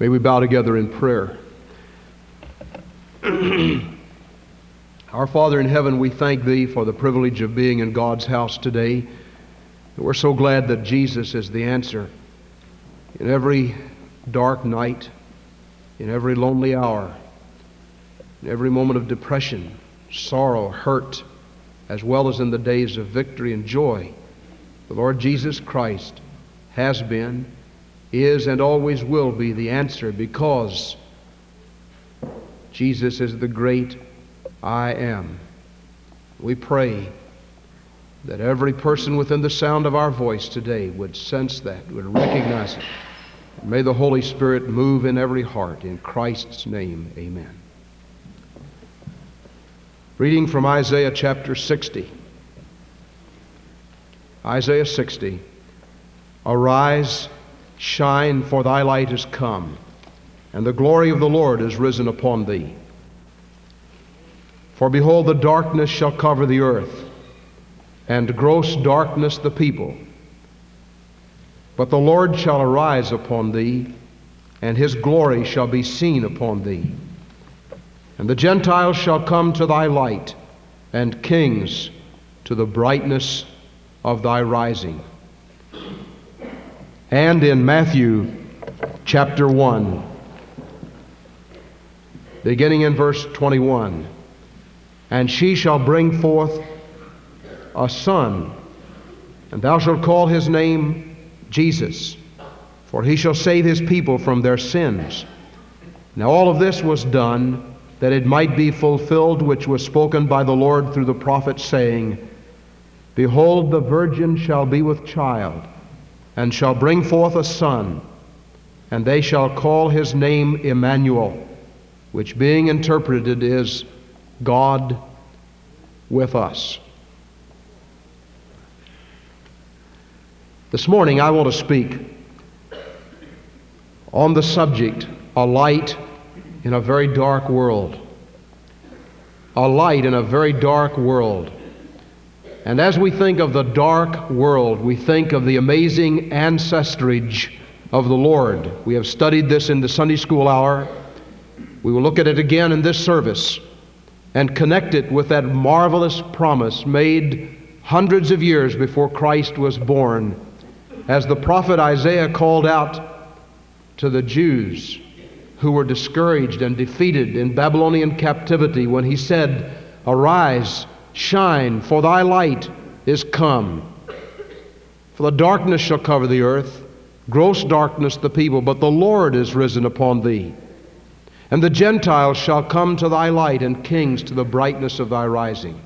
May we bow together in prayer. Our Father in heaven, we thank Thee for the privilege of being in God's house today. We're so glad that Jesus is the answer. In every dark night, in every lonely hour, in every moment of depression, sorrow, hurt, as well as in the days of victory and joy, the Lord Jesus Christ has been, is, and always will be the answer, because Jesus is the great I am. We pray that every person within the sound of our voice today would sense that, would recognize it. And may the Holy Spirit move in every heart. In Christ's name, amen. Reading from Isaiah chapter 60. Isaiah 60. Arise, shine, for thy light is come, and the glory of the Lord is risen upon thee. For behold, the darkness shall cover the earth, and gross darkness the people. But the Lord shall arise upon thee, and his glory shall be seen upon thee. And the Gentiles shall come to thy light, and kings to the brightness of thy rising. And in Matthew chapter 1, beginning in verse 21, and she shall bring forth a son, and thou shalt call his name Jesus, for he shall save his people from their sins. Now all of this was done that it might be fulfilled which was spoken by the Lord through the prophet, saying, Behold, the virgin shall be with child, and shall bring forth a son, and they shall call his name Emmanuel, which being interpreted is God with us. This morning I want to speak on the subject, a light in a very dark world. A light in a very dark world. And as we think of the dark world, we think of the amazing ancestrage of the Lord. We have studied this in the Sunday school hour. We will look at it again in this service and connect it with that marvelous promise made hundreds of years before Christ was born, as the prophet Isaiah called out to the Jews who were discouraged and defeated in Babylonian captivity when he said, Arise, shine, for thy light is come. For the darkness shall cover the earth, gross darkness the people, but the Lord is risen upon thee. And the Gentiles shall come to thy light, and kings to the brightness of thy rising.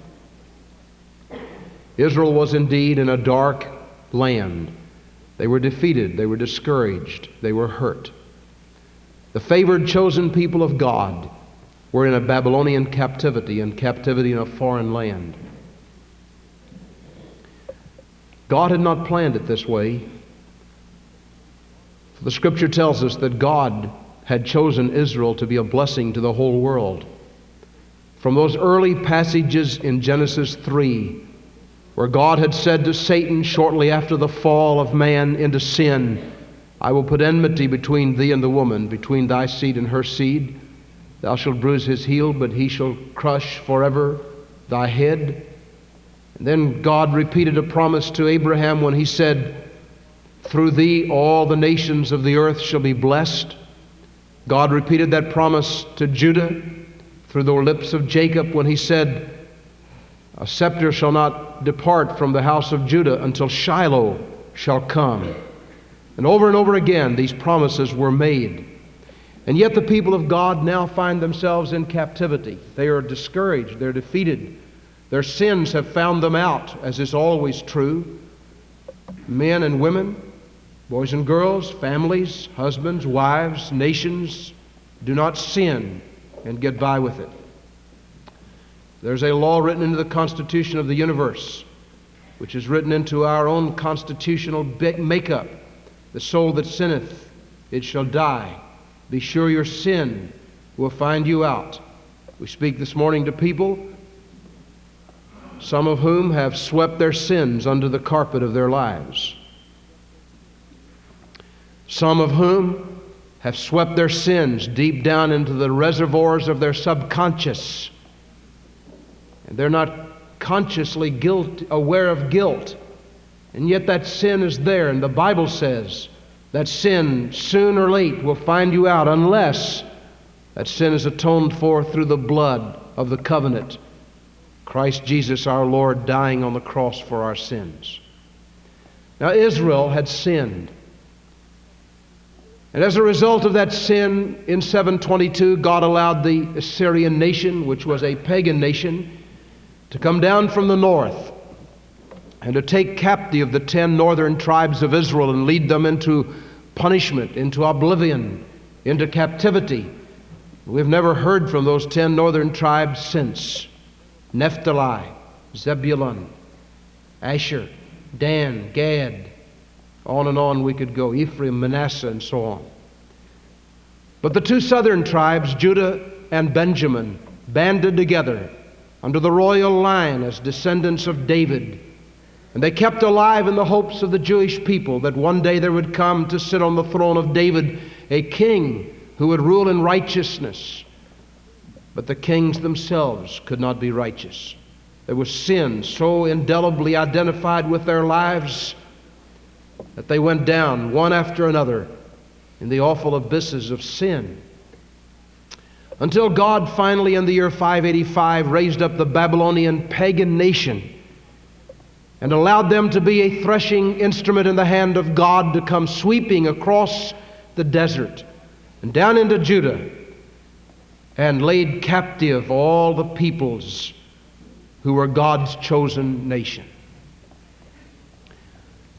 Israel was indeed in a dark land. They were defeated, they were discouraged, they were hurt. The favored, chosen people of God were in a Babylonian captivity, and captivity in a foreign land. God had not planned it this way. The Scripture tells us that God had chosen Israel to be a blessing to the whole world. From those early passages in Genesis 3, where God had said to Satan shortly after the fall of man into sin, I will put enmity between thee and the woman, between thy seed and her seed. Thou shalt bruise his heel, but he shall crush forever thy head. And then God repeated a promise to Abraham when he said, Through thee all the nations of the earth shall be blessed. God repeated that promise to Judah through the lips of Jacob when he said, A scepter shall not depart from the house of Judah until Shiloh shall come. And over again these promises were made. And yet the people of God now find themselves in captivity. They are discouraged. They're defeated. Their sins have found them out, as is always true. Men and women, boys and girls, families, husbands, wives, nations do not sin and get by with it. There's a law written into the Constitution of the universe, which is written into our own constitutional makeup. The soul that sinneth, it shall die. Be sure your sin will find you out. We speak this morning to people, some of whom have swept their sins under the carpet of their lives. Some of whom have swept their sins deep down into the reservoirs of their subconscious. And they're not consciously aware of guilt. And yet that sin is there, and the Bible says that sin, soon or late, will find you out unless that sin is atoned for through the blood of the covenant. Christ Jesus our Lord dying on the cross for our sins. Now Israel had sinned. And as a result of that sin, in 722, God allowed the Assyrian nation, which was a pagan nation, to come down from the north and to take captive the 10 northern tribes of Israel and lead them into punishment, into oblivion, into captivity. We've never heard from those 10 northern tribes since. Naphtali, Zebulun, Asher, Dan, Gad, on and on we could go, Ephraim, Manasseh, and so on. But the 2 southern tribes, Judah and Benjamin, banded together under the royal line as descendants of David. And they kept alive in the hopes of the Jewish people that one day there would come to sit on the throne of David a king who would rule in righteousness. But the kings themselves could not be righteous. There was sin so indelibly identified with their lives that they went down one after another in the awful abysses of sin. Until God finally in the year 585 raised up the Babylonian pagan nation and allowed them to be a threshing instrument in the hand of God to come sweeping across the desert and down into Judah and laid captive all the peoples who were God's chosen nation.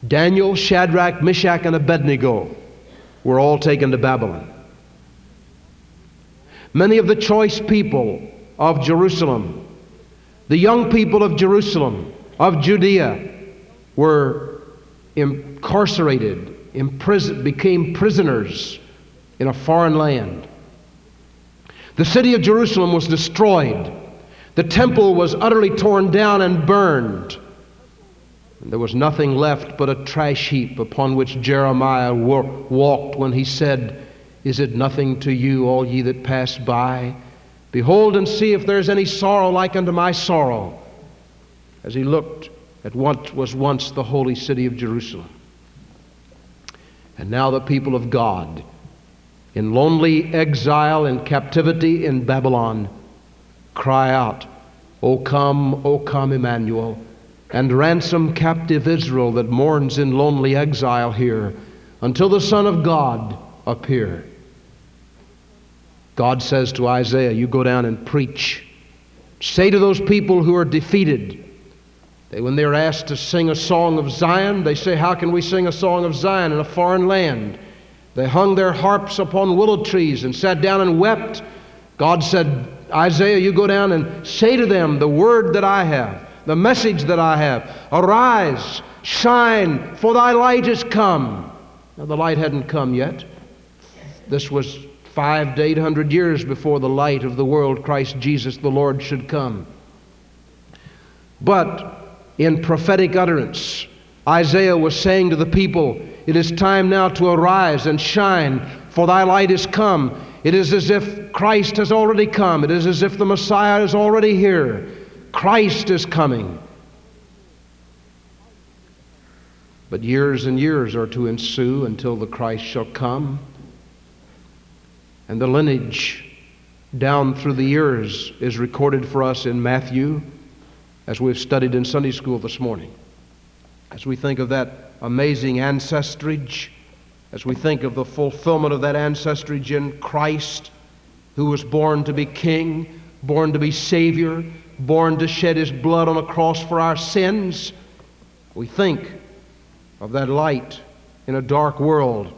Daniel, Shadrach, Meshach, and Abednego were all taken to Babylon. Many of the choice people of Jerusalem, the young people of Jerusalem, of Judea, were incarcerated, imprisoned, became prisoners in a foreign land. The city of Jerusalem was destroyed. The temple was utterly torn down and burned. And there was nothing left but a trash heap upon which Jeremiah walked when he said, "Is it nothing to you, all ye that pass by? Behold and see if there is any sorrow like unto my sorrow," as he looked at what was once the holy city of Jerusalem. And now the people of God, in lonely exile and captivity in Babylon, cry out, O come, Emmanuel, and ransom captive Israel that mourns in lonely exile here, until the Son of God appear." God says to Isaiah, "You go down and preach. Say to those people who are defeated." When they're asked to sing a song of Zion, they say, "How can we sing a song of Zion in a foreign land?" They hung their harps upon willow trees and sat down and wept. God said, "Isaiah, you go down and say to them the word that I have, the message that I have. Arise, shine, for thy light is come." Now the light hadn't come yet. This was 500 to 800 years before the light of the world, Christ Jesus the Lord, should come. But in prophetic utterance, Isaiah was saying to the people, "It is time now to arise and shine, for thy light is come." It is as if Christ has already come. It is as if the Messiah is already here. Christ is coming. But years and years are to ensue until the Christ shall come. And the lineage down through the years is recorded for us in Matthew, as we've studied in Sunday school this morning. As we think of that amazing ancestrage, as we think of the fulfillment of that ancestrage in Christ, who was born to be King, born to be Savior, born to shed His blood on a cross for our sins, we think of that light in a dark world,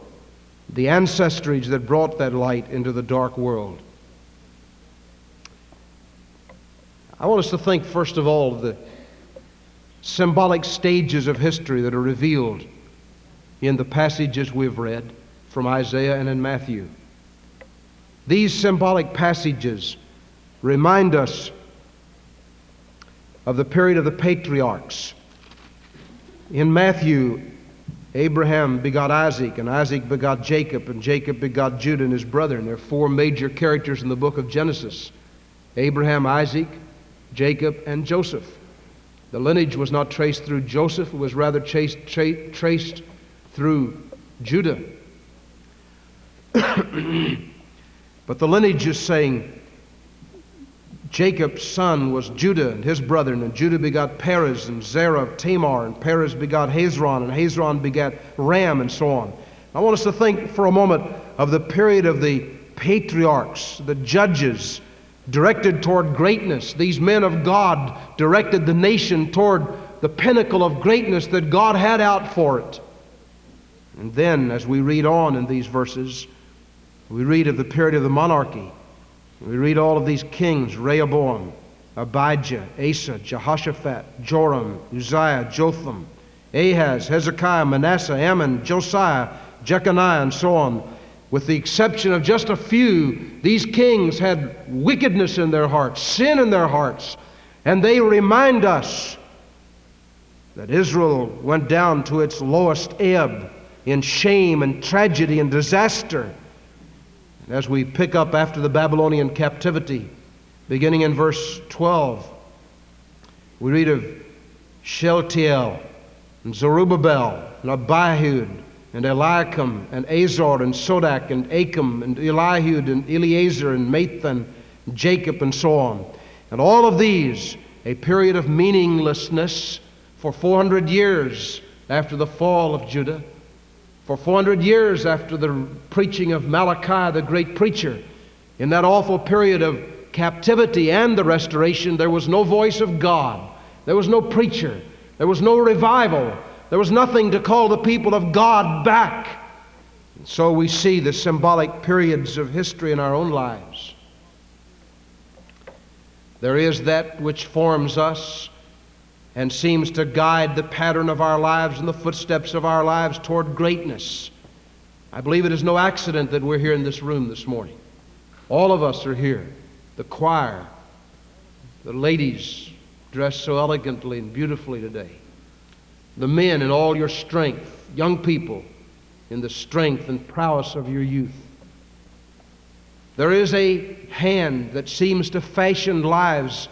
the ancestrage that brought that light into the dark world. I want us to think, first of all, of the symbolic stages of history that are revealed in the passages we've read from Isaiah and in Matthew. These symbolic passages remind us of the period of the patriarchs. In Matthew, Abraham begot Isaac, and Isaac begot Jacob, and Jacob begot Judah and his brethren. There are four major characters in the book of Genesis: Abraham, Isaac, Jacob, and Joseph. The lineage was not traced through Joseph, it was rather traced through Judah. But the lineage is saying Jacob's son was Judah and his brethren, and Judah begot Perez and Zerah of Tamar, and Perez begot Hazron, and Hazron begat Ram, and so on. I want us to think for a moment of the period of the patriarchs, the judges directed toward greatness. These men of God directed the nation toward the pinnacle of greatness that God had out for it. And then, as we read on in these verses, we read of the period of the monarchy. We read all of these kings: Rehoboam, Abijah, Asa, Jehoshaphat, Joram, Uzziah, Jotham, Ahaz, Hezekiah, Manasseh, Ammon, Josiah, Jeconiah, and so on. With the exception of just a few, these kings had wickedness in their hearts, sin in their hearts, and they remind us that Israel went down to its lowest ebb in shame and tragedy and disaster. As we pick up after the Babylonian captivity, beginning in verse 12, we read of Shealtiel and Zerubbabel and Abihud and Eliakim and Azor and Sodak and Achim and Elihud and Eleazar and Mathan and Jacob and so on. And all of these, a period of meaninglessness for 400 years after the fall of Judah. For 400 years after the preaching of Malachi, the great preacher, in that awful period of captivity and the restoration, there was no voice of God. There was no preacher. There was no revival. There was nothing to call the people of God back. And so we see the symbolic periods of history in our own lives. There is that which forms us and seems to guide the pattern of our lives and the footsteps of our lives toward greatness. I believe it is no accident that we're here in this room this morning. All of us are here. The choir, the ladies dressed so elegantly and beautifully today, the men in all your strength, young people in the strength and prowess of your youth. There is a hand that seems to fashion lives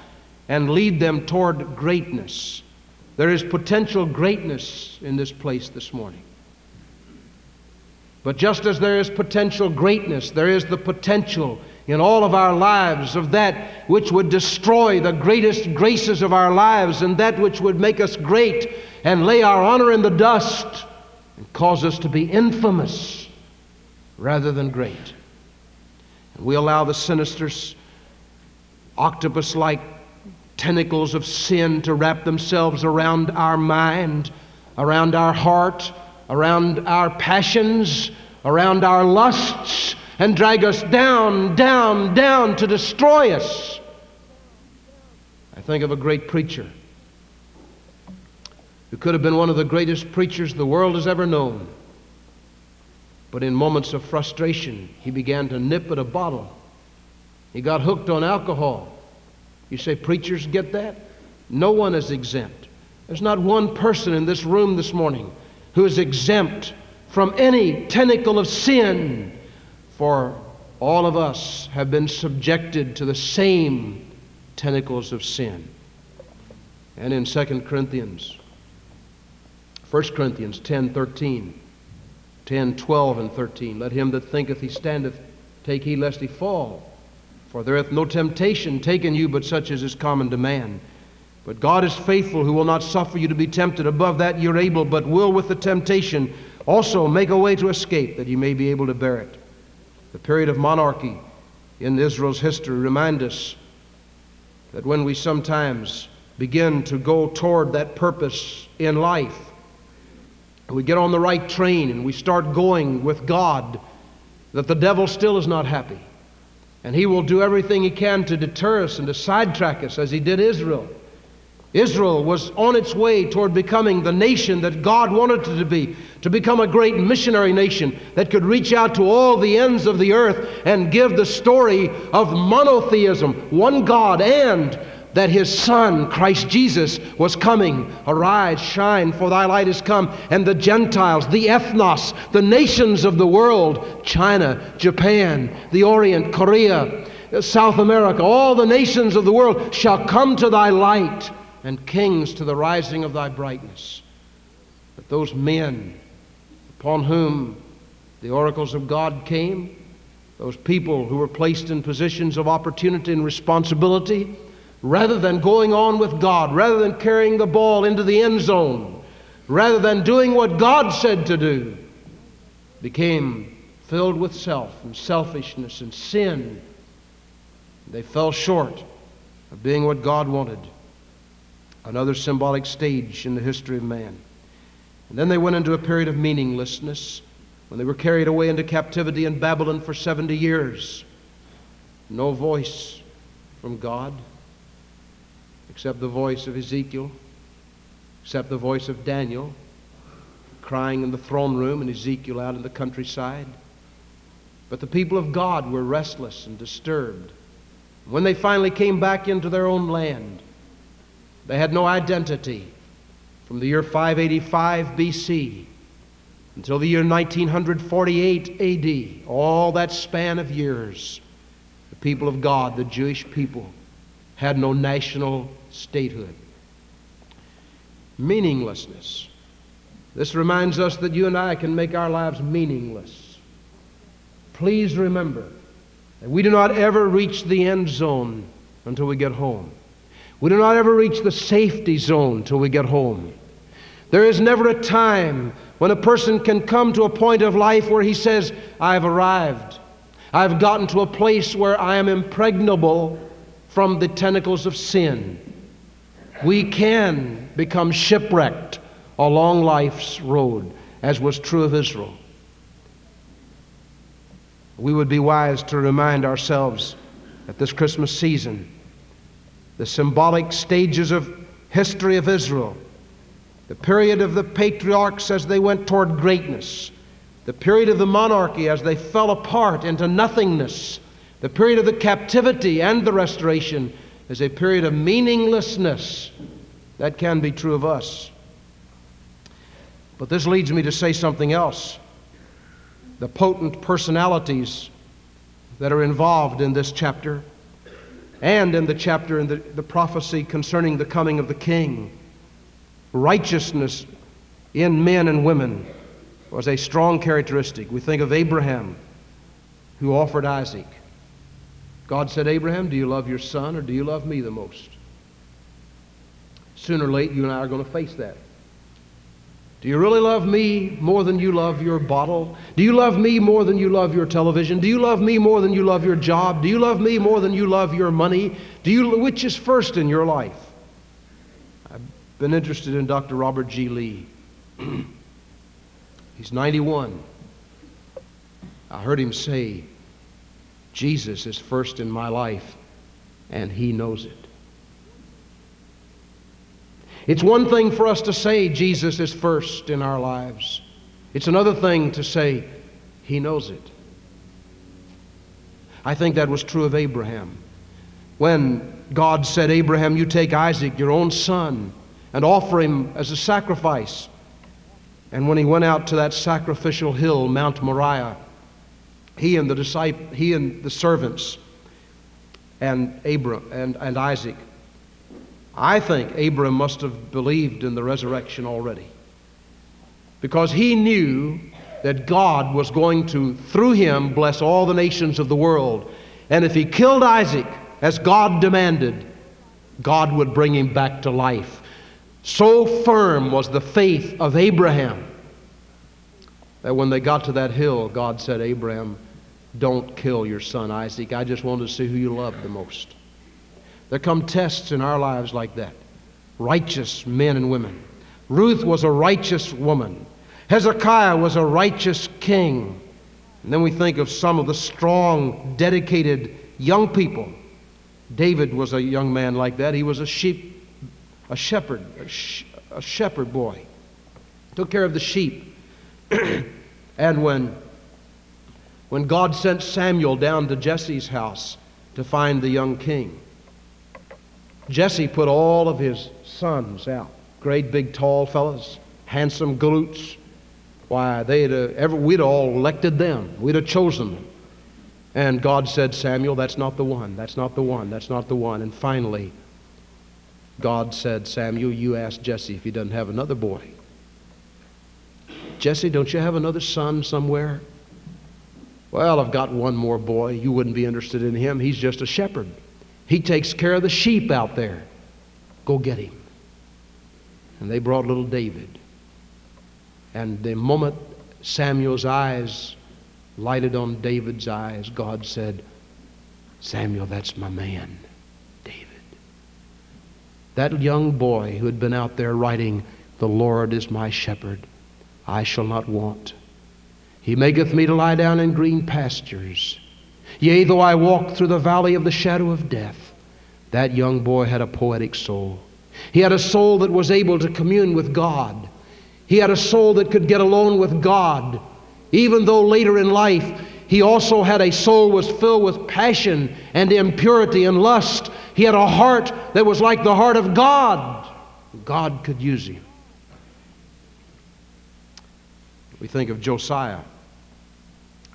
and lead them toward greatness. There is potential greatness in this place this morning. But just as there is potential greatness, there is the potential in all of our lives of that which would destroy the greatest graces of our lives and that which would make us great and lay our honor in the dust and cause us to be infamous rather than great. And we allow the sinister octopus-like tentacles of sin to wrap themselves around our mind, around our heart, around our passions, around our lusts, and drag us down, down, down to destroy us. I think of a great preacher who could have been one of the greatest preachers the world has ever known. But in moments of frustration, he began to nip at a bottle. He got hooked on alcohol. You say, preachers get that? No one is exempt. There's not one person in this room this morning who is exempt from any tentacle of sin, for all of us have been subjected to the same tentacles of sin. And in 1 Corinthians 10:12 and 13, let him that thinketh he standeth take heed lest he fall. For there hath no temptation taken you but such as is common to man. But God is faithful, who will not suffer you to be tempted above that you're able, but will with the temptation also make a way to escape, that you may be able to bear it. The period of monarchy in Israel's history reminds us that when we sometimes begin to go toward that purpose in life, we get on the right train and we start going with God, that the devil still is not happy. And he will do everything he can to deter us and to sidetrack us, as he did Israel. Israel was on its way toward becoming the nation that God wanted it to be, to become a great missionary nation that could reach out to all the ends of the earth and give the story of monotheism, one God, and that his son, Christ Jesus, was coming. Arise, shine, for thy light is come. And the Gentiles, the ethnos, the nations of the world, China, Japan, the Orient, Korea, South America, all the nations of the world shall come to thy light, and kings to the rising of thy brightness. But those men upon whom the oracles of God came, those people who were placed in positions of opportunity and responsibility, rather than going on with God, rather than carrying the ball into the end zone, rather than doing what God said to do, became filled with self and selfishness and sin. They fell short of being what God wanted. Another symbolic stage in the history of man. And then they went into a period of meaninglessness when they were carried away into captivity in Babylon for 70 years. No voice from God, except the voice of Ezekiel, except the voice of Daniel, crying in the throne room, and Ezekiel out in the countryside. But the people of God were restless and disturbed. When they finally came back into their own land, they had no identity from the year 585 B.C. until the year 1948 A.D., all that span of years, the people of God, the Jewish people, had no national statehood. Meaninglessness. This reminds us that you and I can make our lives meaningless. Please remember that we do not ever reach the end zone until we get home. We do not ever reach the safety zone till we get home. There is never a time when a person can come to a point of life where he says, I've arrived. I've gotten to a place where I am impregnable from the tentacles of sin. We can become shipwrecked along life's road, as was true of Israel. We would be wise to remind ourselves at this Christmas season the symbolic stages of history of Israel, the period of the patriarchs as they went toward greatness, the period of the monarchy as they fell apart into nothingness, the period of the captivity and the restoration as a period of meaninglessness. That can be true of us. But this leads me to say something else. The potent personalities that are involved in this chapter and in the chapter in the prophecy concerning the coming of the king. Righteousness in men and women was a strong characteristic. We think of Abraham, who offered Isaac. God said, Abraham, do you love your son or do you love me the most? Sooner or later, you and I are going to face that. Do you really love me more than you love your bottle? Do you love me more than you love your television? Do you love me more than you love your job? Do you love me more than you love your money? Which is first in your life? Been interested in Dr. Robert G. Lee. He's 91. I heard him say, Jesus is first in my life, and he knows it. It's one thing for us to say Jesus is first in our lives. It's another thing to say he knows it. I think that was true of Abraham. When God said, Abraham, you take Isaac, your own son, and offer him as a sacrifice. And when he went out to that sacrificial hill, Mount Moriah, he and the servants and Abram and Isaac, I think Abram must have believed in the resurrection already, because he knew that God was going to, through him, bless all the nations of the world. And if he killed Isaac, as God demanded, God would bring him back to life. So firm was the faith of Abraham that when they got to that hill, God said, Abraham, don't kill your son Isaac. I just wanted to see who you love the most. There come tests in our lives like that. Righteous men and women. Ruth was a righteous woman. Hezekiah was a righteous king. And then we think of some of the strong, dedicated young people. David was a young man like that. He was a shepherd boy, took care of the sheep. And when God sent Samuel down to Jesse's house to find the young king, Jesse put all of his sons out. Great big tall fellas, handsome glutes. Why, we'd all elected them. We'd have chosen them. And God said, Samuel, that's not the one. That's not the one. That's not the one. And finally, God said, Samuel, you ask Jesse if he doesn't have another boy. Jesse, don't you have another son somewhere? Well, I've got one more boy. You wouldn't be interested in him. He's just a shepherd. He takes care of the sheep out there. Go get him. And they brought little David. And the moment Samuel's eyes lighted on David's eyes, God said, Samuel, that's my man, David. That young boy who had been out there writing, the Lord is my shepherd, I shall not want. He maketh me to lie down in green pastures. Yea, though I walk through the valley of the shadow of death. That young boy had a poetic soul. He had a soul that was able to commune with God. He had a soul that could get alone with God. Even though later in life he also had a soul that was filled with passion and impurity and lust. He had a heart that was like the heart of God. God could use him. We think of Josiah,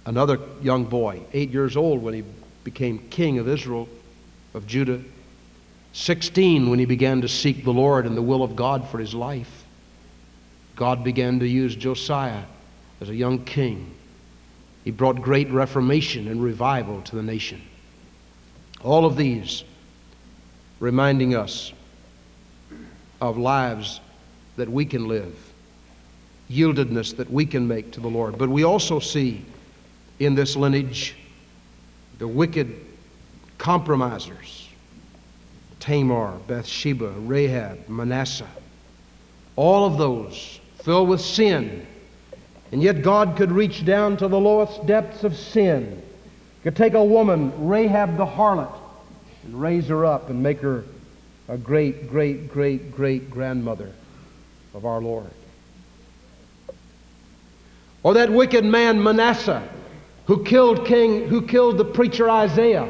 another young boy, 8 years old when he became king of Israel, of Judah, 16 when he began to seek the Lord and the will of God for his life. God began to use Josiah as a young king. He brought great reformation and revival to the nation. All of these reminding us of lives that we can live, yieldedness that we can make to the Lord. But we also see in this lineage the wicked compromisers, Tamar, Bathsheba, Rahab, Manasseh, all of those filled with sin. And yet God could reach down to the lowest depths of sin. He could take a woman, Rahab the harlot, and raise her up and make her a great, great, great, great grandmother of our Lord. Or that wicked man Manasseh, who killed the preacher Isaiah,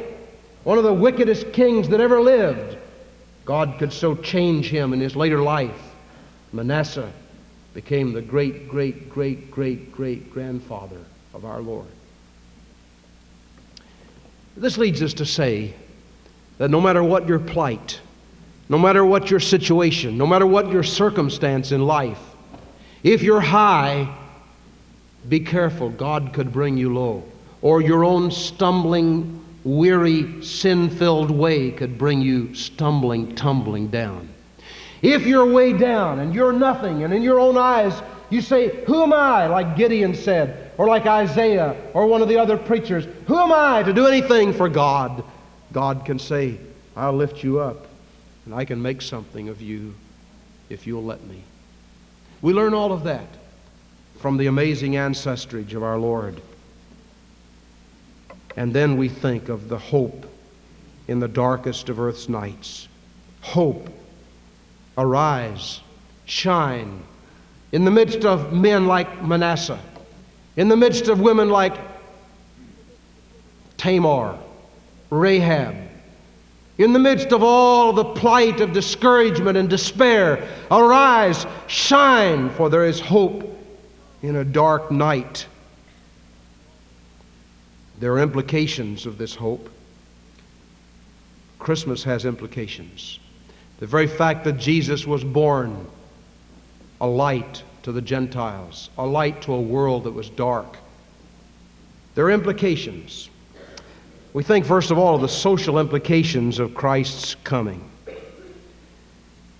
one of the wickedest kings that ever lived. God could so change him in his later life. Manasseh became the great, great, great, great, great grandfather of our Lord. This leads us to say that no matter what your plight, no matter what your situation, no matter what your circumstance in life, if you're high, be careful, God could bring you low. Or your own stumbling, weary, sin-filled way could bring you stumbling, tumbling down. If you're way down and you're nothing, and in your own eyes you say, who am I, like Gideon said, or like Isaiah, or one of the other preachers, who am I to do anything for God? God can say, I'll lift you up, and I can make something of you if you'll let me. We learn all of that from the amazing ancestry of our Lord. And then we think of the hope in the darkest of earth's nights. Hope, arise, shine. In the midst of men like Manasseh, in the midst of women like Tamar, Rahab, in the midst of all the plight of discouragement and despair, arise, shine, for there is hope. In a dark night. There are implications of this hope. Christmas has implications. The very fact that Jesus was born, a light to the Gentiles, a light to a world that was dark. There are implications. We think first of all of the social implications of Christ's coming.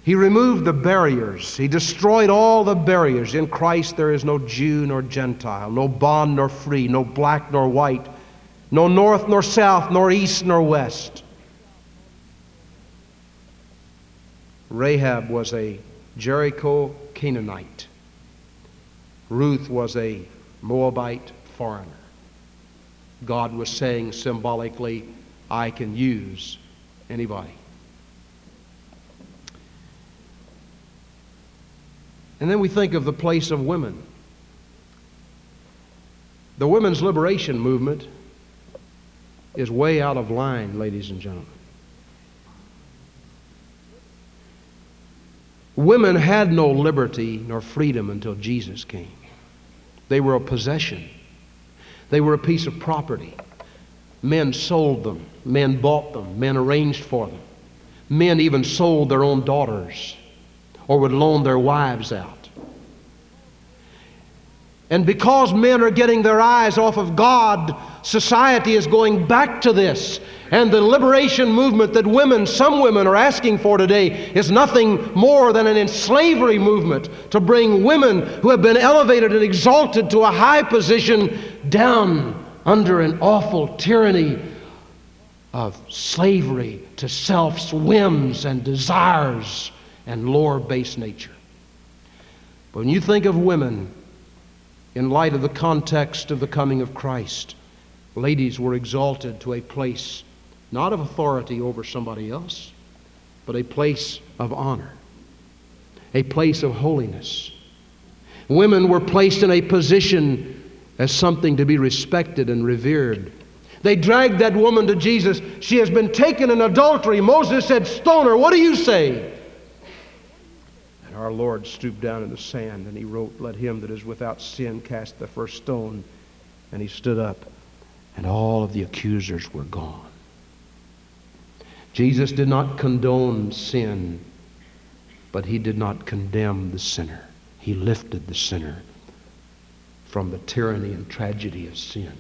He removed the barriers. He destroyed all the barriers. In Christ there is no Jew nor Gentile, no bond nor free, no black nor white, no north nor south, nor east nor west. Rahab was a Jericho Canaanite. Ruth was a Moabite foreigner. God was saying symbolically, I can use anybody. And then we think of the place of women. The women's liberation movement is way out of line, ladies and gentlemen. Women had no liberty nor freedom until Jesus came. They were a possession. They were a piece of property. Men sold them. Men bought them. Men arranged for them. Men even sold their own daughters or would loan their wives out. And because men are getting their eyes off of God, society is going back to this. And the liberation movement that women, some women, are asking for today is nothing more than an enslavery movement to bring women who have been elevated and exalted to a high position down under an awful tyranny of slavery to self's whims and desires and lower-based nature. But when you think of women in light of the context of the coming of Christ, ladies were exalted to a place not of authority over somebody else, but a place of honor, a place of holiness. Women were placed in a position as something to be respected and revered. They dragged that woman to Jesus. She has been taken in adultery. Moses said, "Stone her. What do you say?" And our Lord stooped down in the sand and he wrote, "Let him that is without sin cast the first stone." And he stood up and all of the accusers were gone. Jesus did not condone sin, but he did not condemn the sinner. He lifted the sinner from the tyranny and tragedy of sin.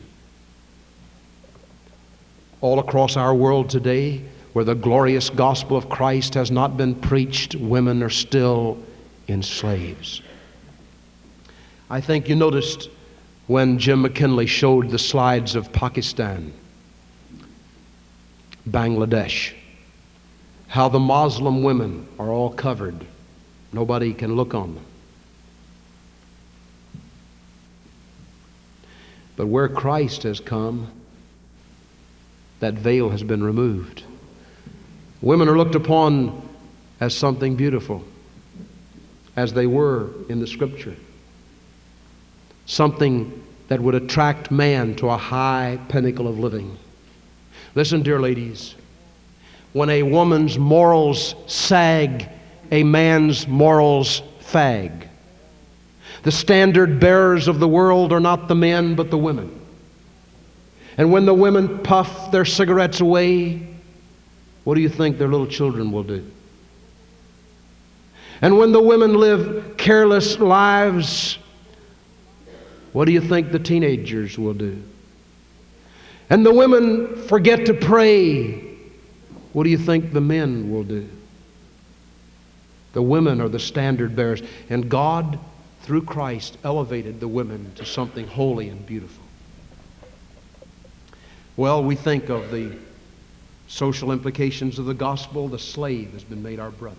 All across our world today, where the glorious gospel of Christ has not been preached, women are still enslaved. I think you noticed when Jim McKinley showed the slides of Pakistan, Bangladesh, how the Muslim women are all covered. Nobody can look on them. But where Christ has come, that veil has been removed. Women are looked upon as something beautiful, as they were in the Scripture. Something that would attract man to a high pinnacle of living. Listen, dear ladies, when a woman's morals sag, a man's morals fag. The standard bearers of the world are not the men, but the women. And when the women puff their cigarettes away, what do you think their little children will do? And when the women live careless lives, what do you think the teenagers will do? And the women forget to pray. What do you think the men will do? The women are the standard bearers. And God, through Christ, elevated the women to something holy and beautiful. Well, we think of the social implications of the gospel. The slave has been made our brother.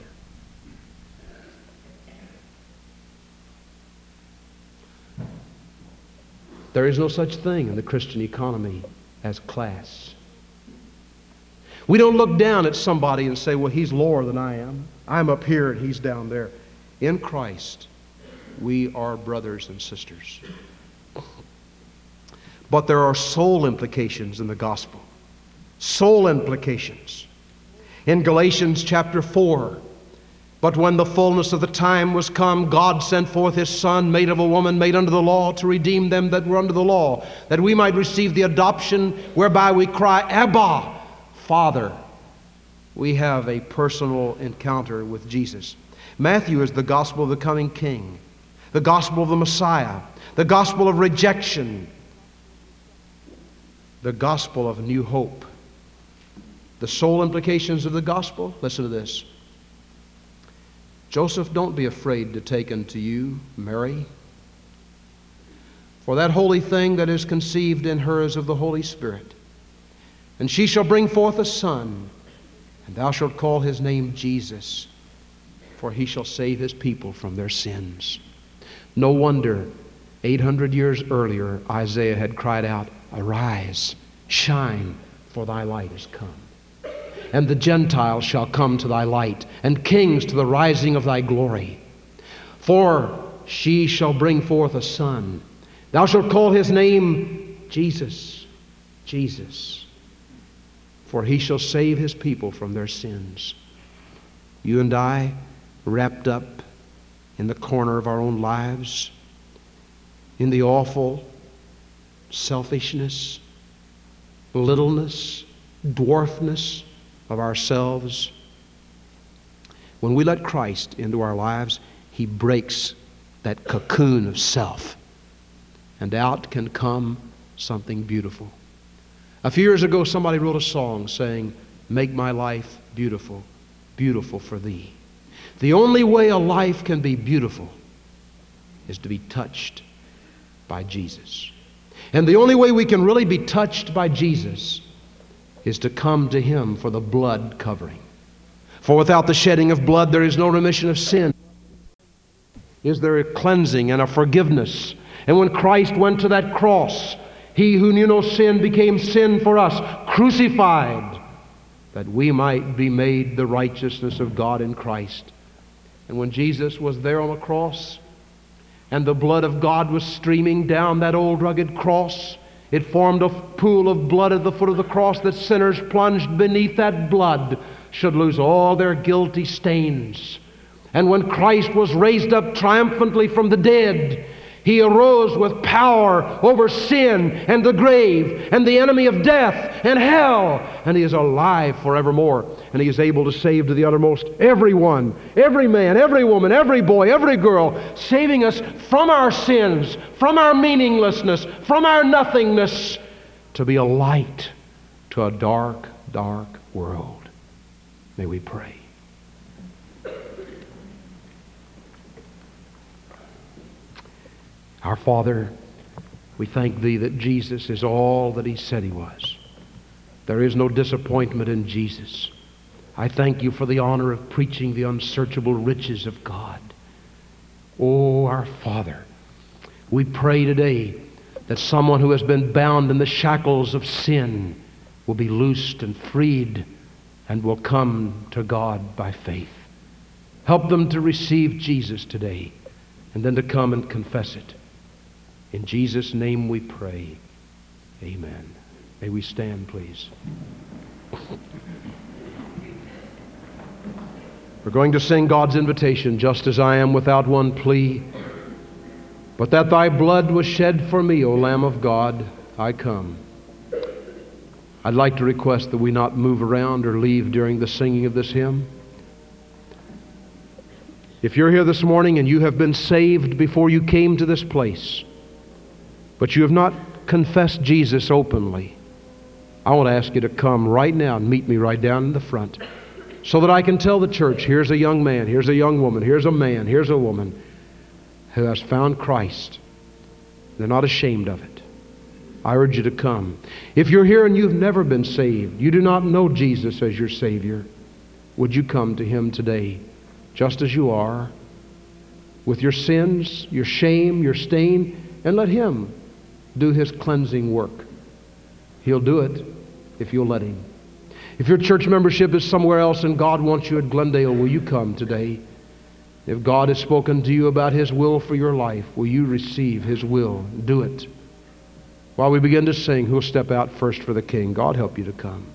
There is no such thing in the Christian economy as class. We don't look down at somebody and say, well, he's lower than I am. I'm up here and he's down there. In Christ, we are brothers and sisters. But there are soul implications in the gospel. Soul implications. In Galatians chapter 4, but when the fullness of the time was come, God sent forth His Son, made of a woman, made under the law, to redeem them that were under the law, that we might receive the adoption whereby we cry, Abba, Father. We have a personal encounter with Jesus. Matthew is the gospel of the coming King, the gospel of the Messiah, the gospel of rejection, the gospel of new hope. The soul implications of the gospel, listen to this. Joseph, don't be afraid to take unto you Mary, for that holy thing that is conceived in her is of the Holy Spirit. And she shall bring forth a son, and thou shalt call his name Jesus, for he shall save his people from their sins. No wonder 800 years earlier Isaiah had cried out, Arise, shine, for thy light is come. And the Gentiles shall come to thy light, and kings to the rising of thy glory. For she shall bring forth a son. Thou shalt call his name Jesus, Jesus. For he shall save his people from their sins. You and I wrapped up in the corner of our own lives, in the awful selfishness, littleness, dwarfness of ourselves. When we let Christ into our lives, he breaks that cocoon of self, and out can come something beautiful. A few years ago, somebody wrote a song saying, "Make my life beautiful, beautiful for thee." The only way a life can be beautiful is to be touched by Jesus. And the only way we can really be touched by Jesus is to come to him for the blood covering. For without the shedding of blood, there is no remission of sin. Is there a cleansing and a forgiveness? And when Christ went to that cross, he who knew no sin became sin for us, crucified, that we might be made the righteousness of God in Christ. And when Jesus was there on the cross, and the blood of God was streaming down that old rugged cross, it formed a pool of blood at the foot of the cross that sinners plunged beneath that blood should lose all their guilty stains. And when Christ was raised up triumphantly from the dead, he arose with power over sin and the grave and the enemy of death and hell. And he is alive forevermore. And he is able to save to the uttermost everyone, every man, every woman, every boy, every girl, saving us from our sins, from our meaninglessness, from our nothingness, to be a light to a dark, dark world. May we pray. Our Father, we thank Thee that Jesus is all that He said He was. There is no disappointment in Jesus. I thank You for the honor of preaching the unsearchable riches of God. Oh, our Father, we pray today that someone who has been bound in the shackles of sin will be loosed and freed and will come to God by faith. Help them to receive Jesus today and then to come and confess it. In Jesus' name we pray. Amen. May we stand, please. We're going to sing God's invitation, "Just as I am, without one plea. But that thy blood was shed for me, O Lamb of God, I come." I'd like to request that we not move around or leave during the singing of this hymn. If you're here this morning and you have been saved before you came to this place, but you have not confessed Jesus openly, I want to ask you to come right now and meet me right down in the front so that I can tell the church, here's a young man, here's a young woman, here's a man, here's a woman who has found Christ. They're not ashamed of it. I urge you to come. If you're here and you've never been saved, you do not know Jesus as your Savior, would you come to Him today just as you are, with your sins, your shame, your stain, and let Him do His cleansing work. He'll do it if you'll let Him. If your church membership is somewhere else and God wants you at Glendale, will you come today? If God has spoken to you about His will for your life, will you receive His will? Do it. While we begin to sing, who'll step out first for the King? God help you to come.